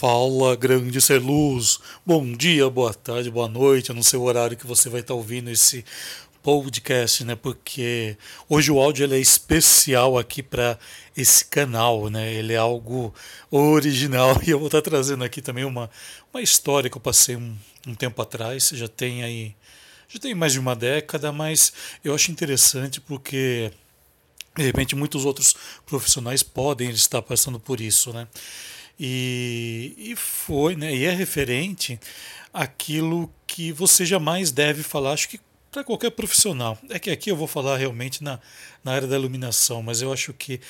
Fala, grande ser luz, bom dia, boa tarde, boa noite, eu não sei o horário que você vai estar ouvindo esse podcast, né, porque hoje o áudio ele é especial aqui para esse canal, né, ele é algo original e eu vou estar trazendo aqui também uma história que eu passei um tempo atrás, já tem mais de uma década, mas eu acho interessante porque de repente muitos outros profissionais podem estar passando por isso, né. E foi, né? E é referente àquilo que você jamais deve falar, acho que para qualquer profissional. É que aqui eu vou falar realmente na área da iluminação, mas eu acho que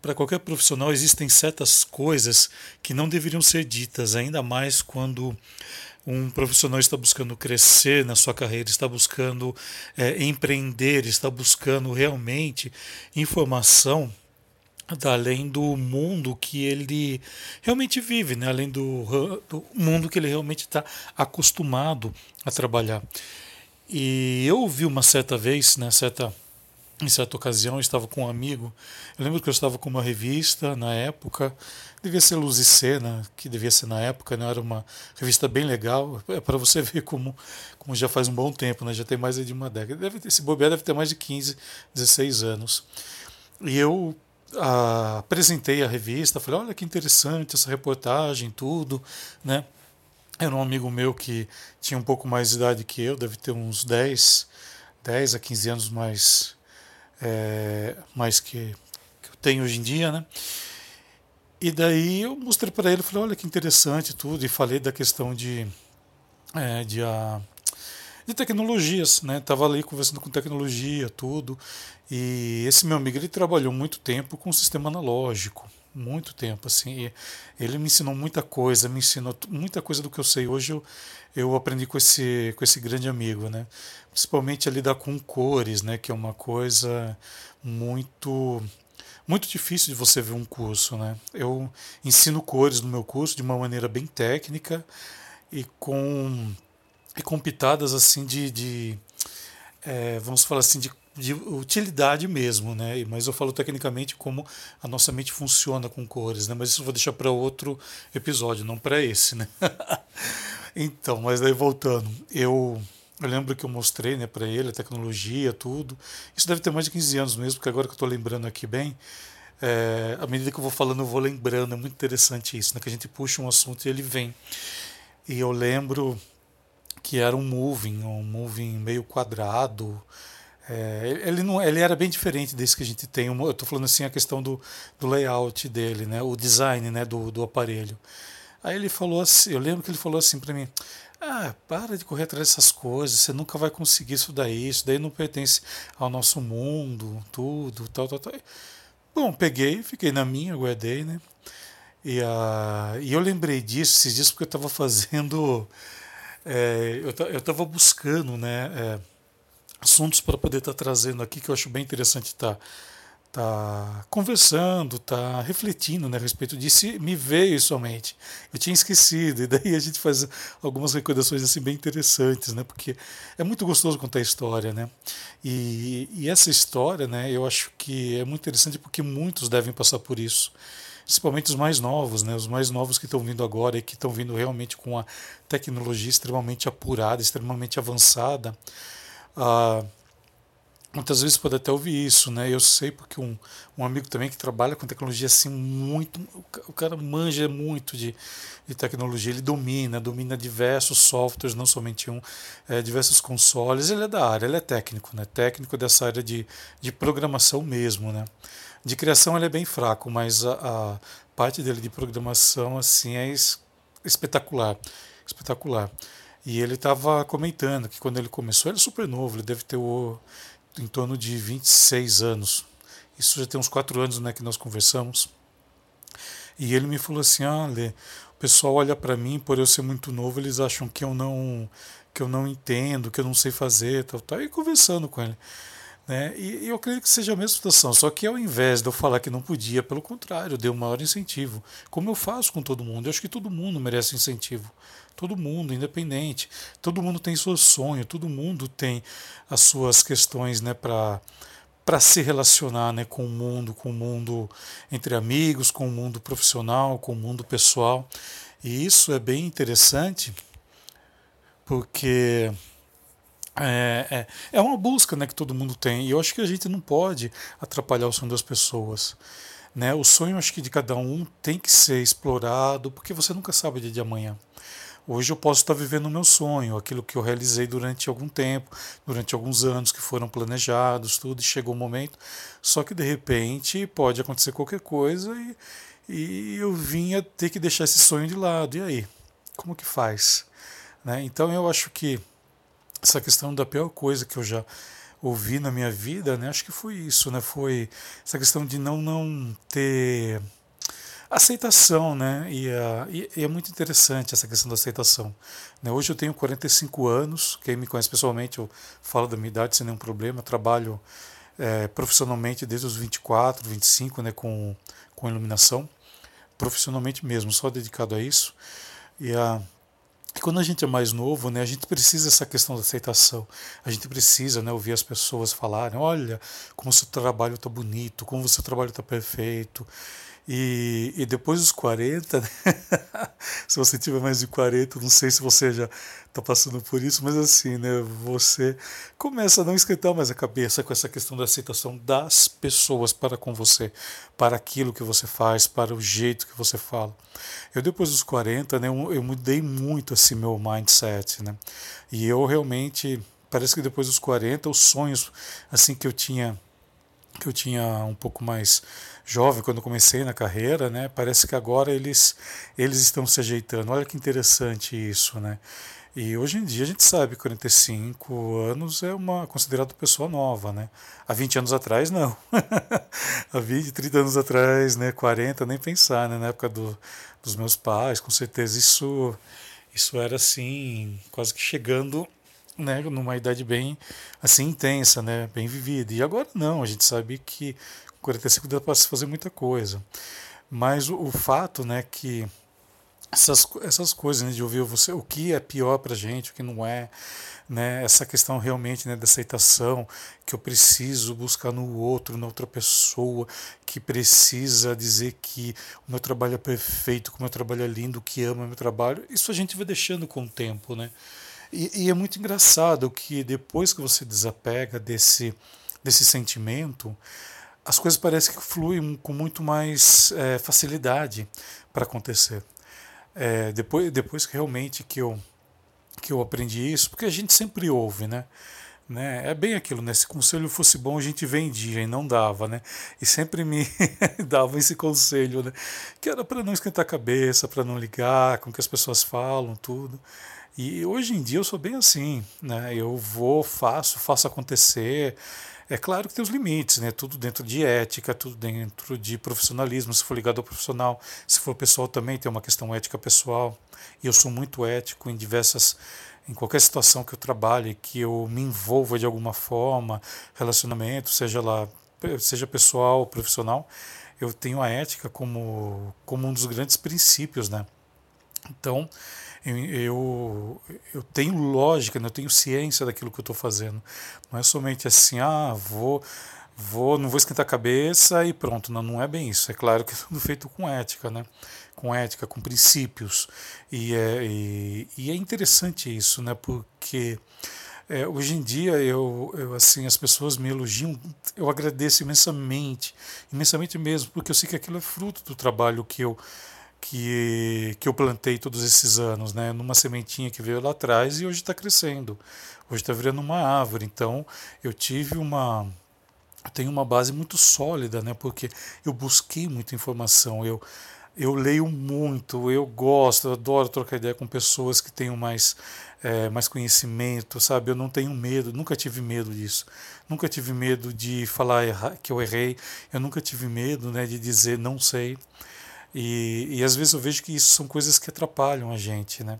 para qualquer profissional existem certas coisas que não deveriam ser ditas, ainda mais quando um profissional está buscando crescer na sua carreira, está buscando empreender, está buscando realmente informação além do mundo que ele realmente vive, né? Além do mundo que ele realmente está acostumado a trabalhar. E eu ouvi uma certa vez, né, em certa ocasião, eu estava com um amigo, eu lembro que eu estava com uma revista na época, devia ser Luz e Cena, que devia ser na época, né? Era uma revista bem legal, é para você ver como já faz um bom tempo, né? Já tem mais de uma década, esse bobear deve ter mais de 15, 16 anos. E eu apresentei a revista, falei, olha que interessante essa reportagem, tudo, né? Era um amigo meu que tinha um pouco mais de idade que eu, deve ter uns 10 a 15 anos mais que eu tenho hoje em dia, né? E daí eu mostrei para ele, falei, olha que interessante tudo, e falei da questão de tecnologias, né? Estava ali conversando com tecnologia, tudo. E esse meu amigo, ele trabalhou muito tempo com o sistema analógico, muito tempo, assim. Ele me ensinou muita coisa, do que eu sei hoje. Eu aprendi com esse grande amigo, né? Principalmente a lidar com cores, né? Que é uma coisa muito, muito difícil de você ver um curso, né? Eu ensino cores no meu curso de uma maneira bem técnica e com pitadas assim vamos falar assim, de utilidade mesmo, né? Mas eu falo tecnicamente como a nossa mente funciona com cores, né? Mas isso eu vou deixar para outro episódio, não para esse, né? Então, mas daí voltando, eu lembro que eu mostrei, né, para ele a tecnologia, tudo. Isso deve ter mais de 15 anos mesmo, porque agora que eu estou lembrando aqui bem, à medida que eu vou falando, eu vou lembrando. É muito interessante isso, né? Que a gente puxa um assunto e ele vem. E eu lembro que era um moving meio quadrado. Ele era bem diferente desse que a gente tem. Eu estou falando assim a questão do layout dele, né? O design, né? do aparelho. Aí ele falou assim, eu lembro que ele falou assim para mim, para de correr atrás dessas coisas, você nunca vai conseguir isso daí não pertence ao nosso mundo, tudo, tal. Bom, peguei, fiquei na minha, guardei, né? E eu lembrei disso esses dias porque eu estava fazendo... eu estava buscando, né, assuntos para poder estar trazendo aqui, que eu acho bem interessante estar conversando, estar refletindo, né, a respeito disso, e me veio somente. Eu tinha esquecido, e daí a gente faz algumas recordações assim, bem interessantes, né, porque é muito gostoso contar história, né, e essa história, né, eu acho que é muito interessante porque muitos devem passar por isso. Principalmente os mais novos, né? Os mais novos que estão vindo agora e que estão vindo realmente com a tecnologia extremamente apurada, extremamente avançada. Muitas vezes pode até ouvir isso, né? Eu sei porque um amigo também que trabalha com tecnologia assim muito... O cara manja muito de tecnologia, ele domina diversos softwares, não somente diversos consoles. Ele é da área, ele é técnico, né? Técnico dessa área de programação mesmo, né? De criação ele é bem fraco, mas a parte dele de programação assim é espetacular. E ele estava comentando que quando ele começou, ele é super novo, ele deve ter em torno de 26 anos. Isso já tem uns 4 anos, né, que nós conversamos. E ele me falou assim, Lê, o pessoal olha para mim, por eu ser muito novo, eles acham que eu não entendo, que eu não sei fazer, tal. E conversando com ele. Né? E eu creio que seja a mesma situação, só que ao invés de eu falar que não podia, pelo contrário, eu dei um maior incentivo, como eu faço com todo mundo. Eu acho que todo mundo merece incentivo, todo mundo, independente, todo mundo tem seu sonho, todo mundo tem as suas questões, né, para se relacionar, né, com o mundo entre amigos, com o mundo profissional, com o mundo pessoal. E isso é bem interessante, porque é uma busca, né, que todo mundo tem, e eu acho que a gente não pode atrapalhar o sonho das pessoas, né? O sonho, acho que de cada um tem que ser explorado, porque você nunca sabe o dia de amanhã. Hoje eu posso estar vivendo o meu sonho, aquilo que eu realizei durante algum tempo, durante alguns anos que foram planejados, tudo, e chegou o momento, só que de repente pode acontecer qualquer coisa e eu vim a ter que deixar esse sonho de lado, e aí? Como que faz? Né? Então eu acho que essa questão da pior coisa que eu já ouvi na minha vida, né, acho que foi isso, né, foi essa questão de não ter aceitação, né, e é muito interessante essa questão da aceitação, né? Hoje eu tenho 45 anos, quem me conhece pessoalmente, eu falo da minha idade sem nenhum problema, eu trabalho profissionalmente desde os 24, 25, né, com iluminação, profissionalmente mesmo, só dedicado a isso, e quando a gente é mais novo, né, a gente precisa dessa questão da aceitação. A gente precisa, né, ouvir as pessoas falarem, olha, como seu trabalho está bonito, como seu trabalho está perfeito. E depois dos 40, né, se você tiver mais de 40, não sei se você já está passando por isso, mas assim, né, você começa a não esquentar mais a cabeça com essa questão da aceitação das pessoas para com você, para aquilo que você faz, para o jeito que você fala. Eu depois dos 40, né, eu mudei muito assim meu mindset, né, e eu realmente, parece que depois dos 40, os sonhos assim que eu tinha um pouco mais jovem, quando eu comecei na carreira, né, parece que agora eles estão se ajeitando. Olha que interessante isso, né? E hoje em dia a gente sabe que 45 anos é considerado pessoa nova, né? Há 20 anos atrás, não. Há 20, 30 anos atrás, né, 40, nem pensar, né? Na época dos meus pais, com certeza isso era assim, quase que chegando, né, numa idade bem assim intensa, né, bem vivida. E agora não, a gente sabe que com 45 dá para se fazer muita coisa. Mas o fato, né, que essas coisas, né, de ouvir você, o que é pior para a gente, o que não é, né, essa questão realmente, né, da aceitação, que eu preciso buscar no outro, na outra pessoa, que precisa dizer que o meu trabalho é perfeito, que o meu trabalho é lindo, que ama o meu trabalho. Isso a gente vai deixando com o tempo, né? E é muito engraçado que depois que você desapega desse sentimento, as coisas parecem que fluem com muito mais facilidade para acontecer. Depois que realmente que eu aprendi isso, porque a gente sempre ouve, né? É bem aquilo, né? Se o conselho fosse bom, a gente vendia e não dava, né? E sempre me davam esse conselho, né? Que era para não esquentar a cabeça, para não ligar com o que as pessoas falam, tudo. E hoje em dia eu sou bem assim, né? Eu vou, faço acontecer. É claro que tem os limites, né? Tudo dentro de ética, tudo dentro de profissionalismo, se for ligado ao profissional, se for pessoal também tem uma questão ética pessoal. E eu sou muito ético em qualquer situação que eu trabalhe, que eu me envolva de alguma forma, relacionamento, seja pessoal ou profissional, eu tenho a ética como um dos grandes princípios, né? Então, eu tenho lógica, né? Eu tenho ciência daquilo que eu estou fazendo. Não é somente assim, não vou esquentar a cabeça e pronto. Não é bem isso. É claro que é tudo feito com ética, né? Com ética, com princípios. E é interessante isso, né? Porque hoje em dia eu assim, as pessoas me elogiam, eu agradeço imensamente, imensamente mesmo, porque eu sei que aquilo é fruto do trabalho que eu plantei todos esses anos, né, numa sementinha que veio lá atrás e hoje está crescendo, hoje está virando uma árvore. Então eu tenho uma base muito sólida, né, porque eu busquei muita informação, eu leio muito, eu gosto, eu adoro trocar ideia com pessoas que tenham mais conhecimento, sabe? Eu não tenho medo, nunca tive medo disso, nunca tive medo de falar que eu errei, eu nunca tive medo, né, de dizer não sei. E às vezes eu vejo que isso são coisas que atrapalham a gente, né?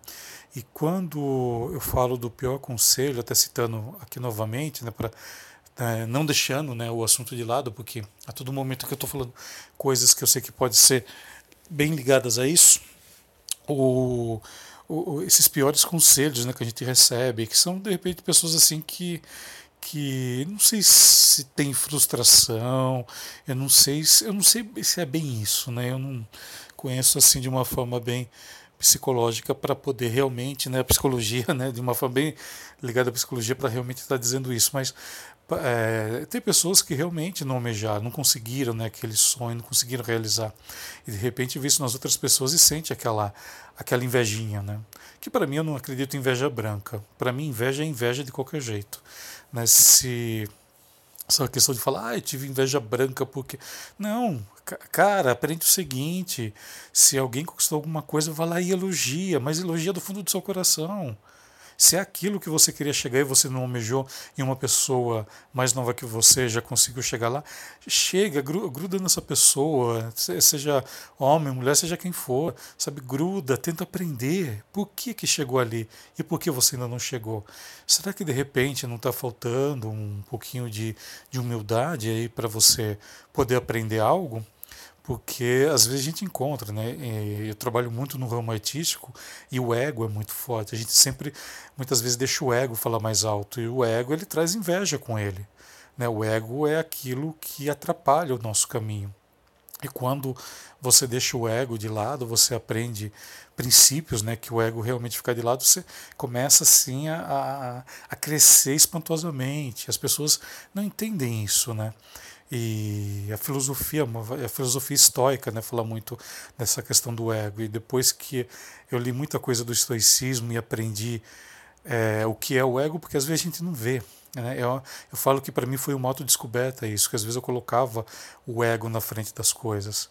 E quando eu falo do pior conselho, até citando aqui novamente, né, para não deixando, né, o assunto de lado, porque a todo momento que eu estou falando coisas que eu sei que podem ser bem ligadas a isso, esses piores conselhos, né, que a gente recebe, que são de repente pessoas assim que não sei se tem frustração, eu não sei se é bem isso, né? Eu não conheço assim de uma forma bem psicológica para poder realmente, né, a psicologia, né, de uma forma bem ligada à psicologia, para realmente estar dizendo isso. Mas tem pessoas que realmente não almejaram, não conseguiram, né, aquele sonho, não conseguiram realizar. E de repente vê isso nas outras pessoas e sente aquela invejinha, né? Que para mim, eu não acredito em inveja branca. Para mim, inveja é inveja de qualquer jeito, né? Se... Essa questão de falar, eu tive inveja branca porque... Não, cara, aprende o seguinte: se alguém conquistou alguma coisa, vai lá e elogia, mas elogia do fundo do seu coração. Se é aquilo que você queria chegar e você não almejou, e uma pessoa mais nova que você já conseguiu chegar lá, chega, gruda nessa pessoa, seja homem, mulher, seja quem for, sabe, gruda, tenta aprender por que chegou ali e por que você ainda não chegou. Será que de repente não está faltando um pouquinho de humildade aí para você poder aprender algo? Porque às vezes a gente encontra, né? Eu trabalho muito no ramo artístico e o ego é muito forte. A gente sempre, muitas vezes, deixa o ego falar mais alto, e o ego, ele traz inveja com ele, né? O ego é aquilo que atrapalha o nosso caminho. E quando você deixa o ego de lado, você aprende princípios, né, que o ego realmente fica de lado, você começa assim a crescer espantosamente. As pessoas não entendem isso, né? E a filosofia estoica, né, fala muito dessa questão do ego. E depois que eu li muita coisa do estoicismo e aprendi o que é o ego, porque às vezes a gente não vê, né? Eu falo que para mim foi uma autodescoberta isso, que às vezes eu colocava o ego na frente das coisas,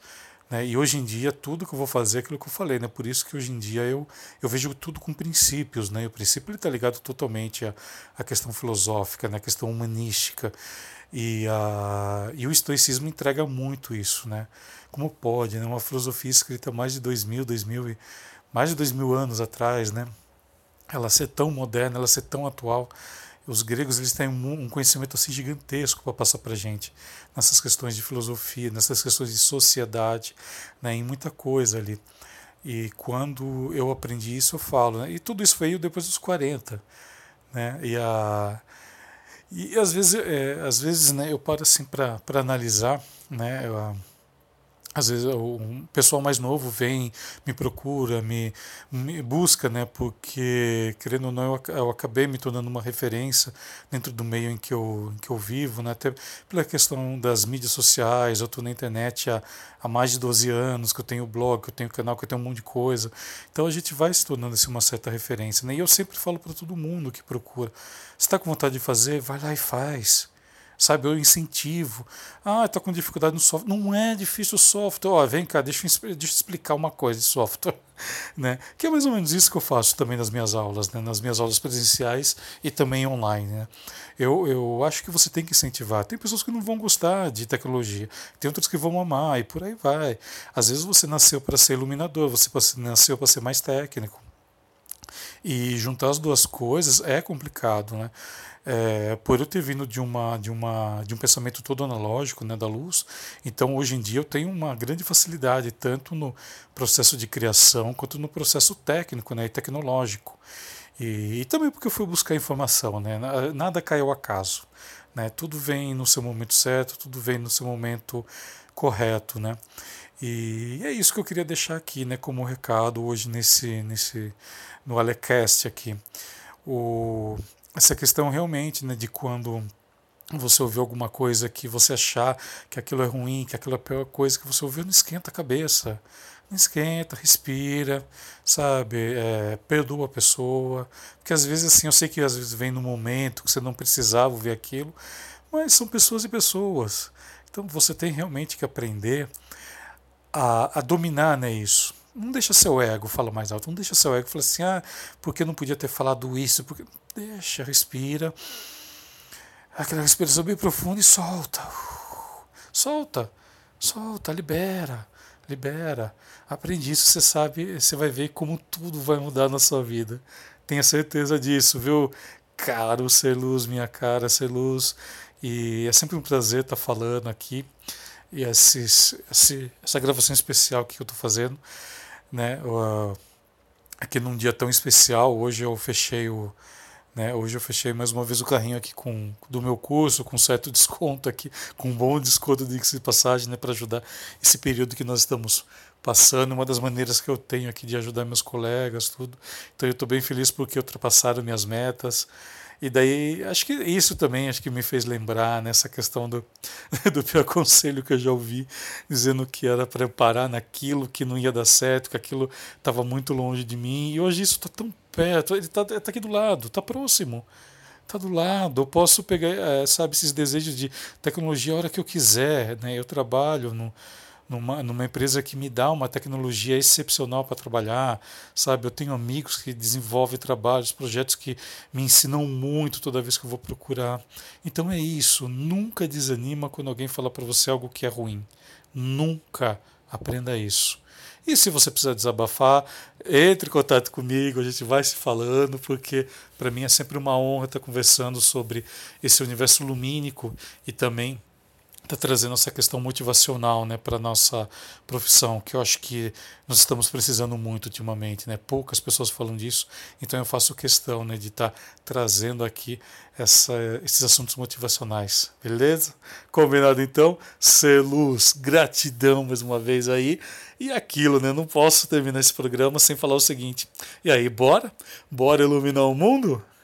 né? E hoje em dia tudo que eu vou fazer é aquilo que eu falei, né? Por isso que hoje em dia eu vejo tudo com princípios, né? E o princípio está ligado totalmente à questão filosófica, né? À questão humanística. E o estoicismo entrega muito isso, né? Como pode, né? Uma filosofia escrita mais de 2000 anos atrás, né? Ela ser tão moderna, ela ser tão atual. Os gregos, eles têm um conhecimento assim gigantesco para passar para a gente nessas questões de filosofia, nessas questões de sociedade, né? Em muita coisa ali. E quando eu aprendi isso, eu falo, né? E tudo isso veio depois dos 40, né? E às vezes, né, eu paro assim para analisar, né? Às vezes o pessoal mais novo vem, me procura, me busca, né? Porque, querendo ou não, eu acabei me tornando uma referência dentro do meio em que eu vivo, né? Até pela questão das mídias sociais. Eu estou na internet há mais de 12 anos, que eu tenho blog, que eu tenho canal, que eu tenho um monte de coisa. Então a gente vai se tornando assim uma certa referência, né? E eu sempre falo para todo mundo que procura: se está com vontade de fazer, vai lá e faz. Sabe, eu incentivo. Está com dificuldade no software. Não é difícil o software. Vem cá, deixa eu explicar uma coisa de software, né? Que é mais ou menos isso que eu faço também nas minhas aulas, né? Nas minhas aulas presenciais e também online, né? Eu acho que você tem que incentivar. Tem pessoas que não vão gostar de tecnologia, tem outras que vão amar, e por aí vai. Às vezes você nasceu para ser iluminador, você nasceu para ser mais técnico. E juntar as duas coisas é complicado, né? Por eu ter vindo de um pensamento todo analógico, né, da luz, então hoje em dia eu tenho uma grande facilidade tanto no processo de criação quanto no processo técnico, né, e tecnológico. E também porque eu fui buscar informação, né? Nada cai ao acaso, né? Tudo vem no seu momento certo, tudo vem no seu momento correto, né? E é isso que eu queria deixar aqui, né, como recado hoje no Alecast aqui. Essa questão realmente, né, de quando você ouvir alguma coisa que você achar que aquilo é ruim, que aquilo é a pior coisa que você ouviu, não esquenta a cabeça, não esquenta, respira, sabe, perdoa a pessoa, porque às vezes assim, eu sei que às vezes vem no momento que você não precisava ouvir aquilo, mas são pessoas e pessoas, então você tem realmente que aprender a dominar, né, isso. Não deixa seu ego falar mais alto, não deixa seu ego falar assim, porque não podia ter falado isso, porque... Deixa, respira, aquela respiração bem profunda e solta, libera, aprende isso, você sabe, você vai ver como tudo vai mudar na sua vida, tenha certeza disso, viu? Caro Ser Luz, minha cara Ser Luz, e é sempre um prazer estar falando aqui, e essa gravação especial que eu estou fazendo, né, aqui num dia tão especial. Hoje eu fechei Né? Hoje eu fechei mais uma vez o carrinho aqui do meu curso, com certo desconto aqui, com um bom desconto de passagem, né, para ajudar esse período que nós estamos passando. Uma das maneiras que eu tenho aqui de ajudar meus colegas, tudo. Então eu estou bem feliz porque ultrapassaram minhas metas. E daí, acho que isso também me fez lembrar nessa questão do pior conselho que eu já ouvi, dizendo que era para eu parar naquilo que não ia dar certo, que aquilo estava muito longe de mim. E hoje isso está tão perto, ele está aqui do lado, está próximo, está do lado. Eu posso pegar, sabe, esses desejos de tecnologia a hora que eu quiser, né? Eu trabalho numa empresa que me dá uma tecnologia excepcional para trabalhar, sabe? Eu tenho amigos que desenvolvem trabalhos, projetos que me ensinam muito toda vez que eu vou procurar. Então é isso, nunca desanima quando alguém fala para você algo que é ruim. Nunca, aprenda isso. E se você precisar desabafar, entre em contato comigo, a gente vai se falando, porque para mim é sempre uma honra estar conversando sobre esse universo lumínico e também está trazendo essa questão motivacional, né, para a nossa profissão, que eu acho que nós estamos precisando muito ultimamente, né? Poucas pessoas falam disso, então eu faço questão, né, de estar trazendo aqui esses assuntos motivacionais, beleza? Combinado então? Ser luz, gratidão mais uma vez aí, e aquilo, né, não posso terminar esse programa sem falar o seguinte, e aí, bora? Bora iluminar o mundo?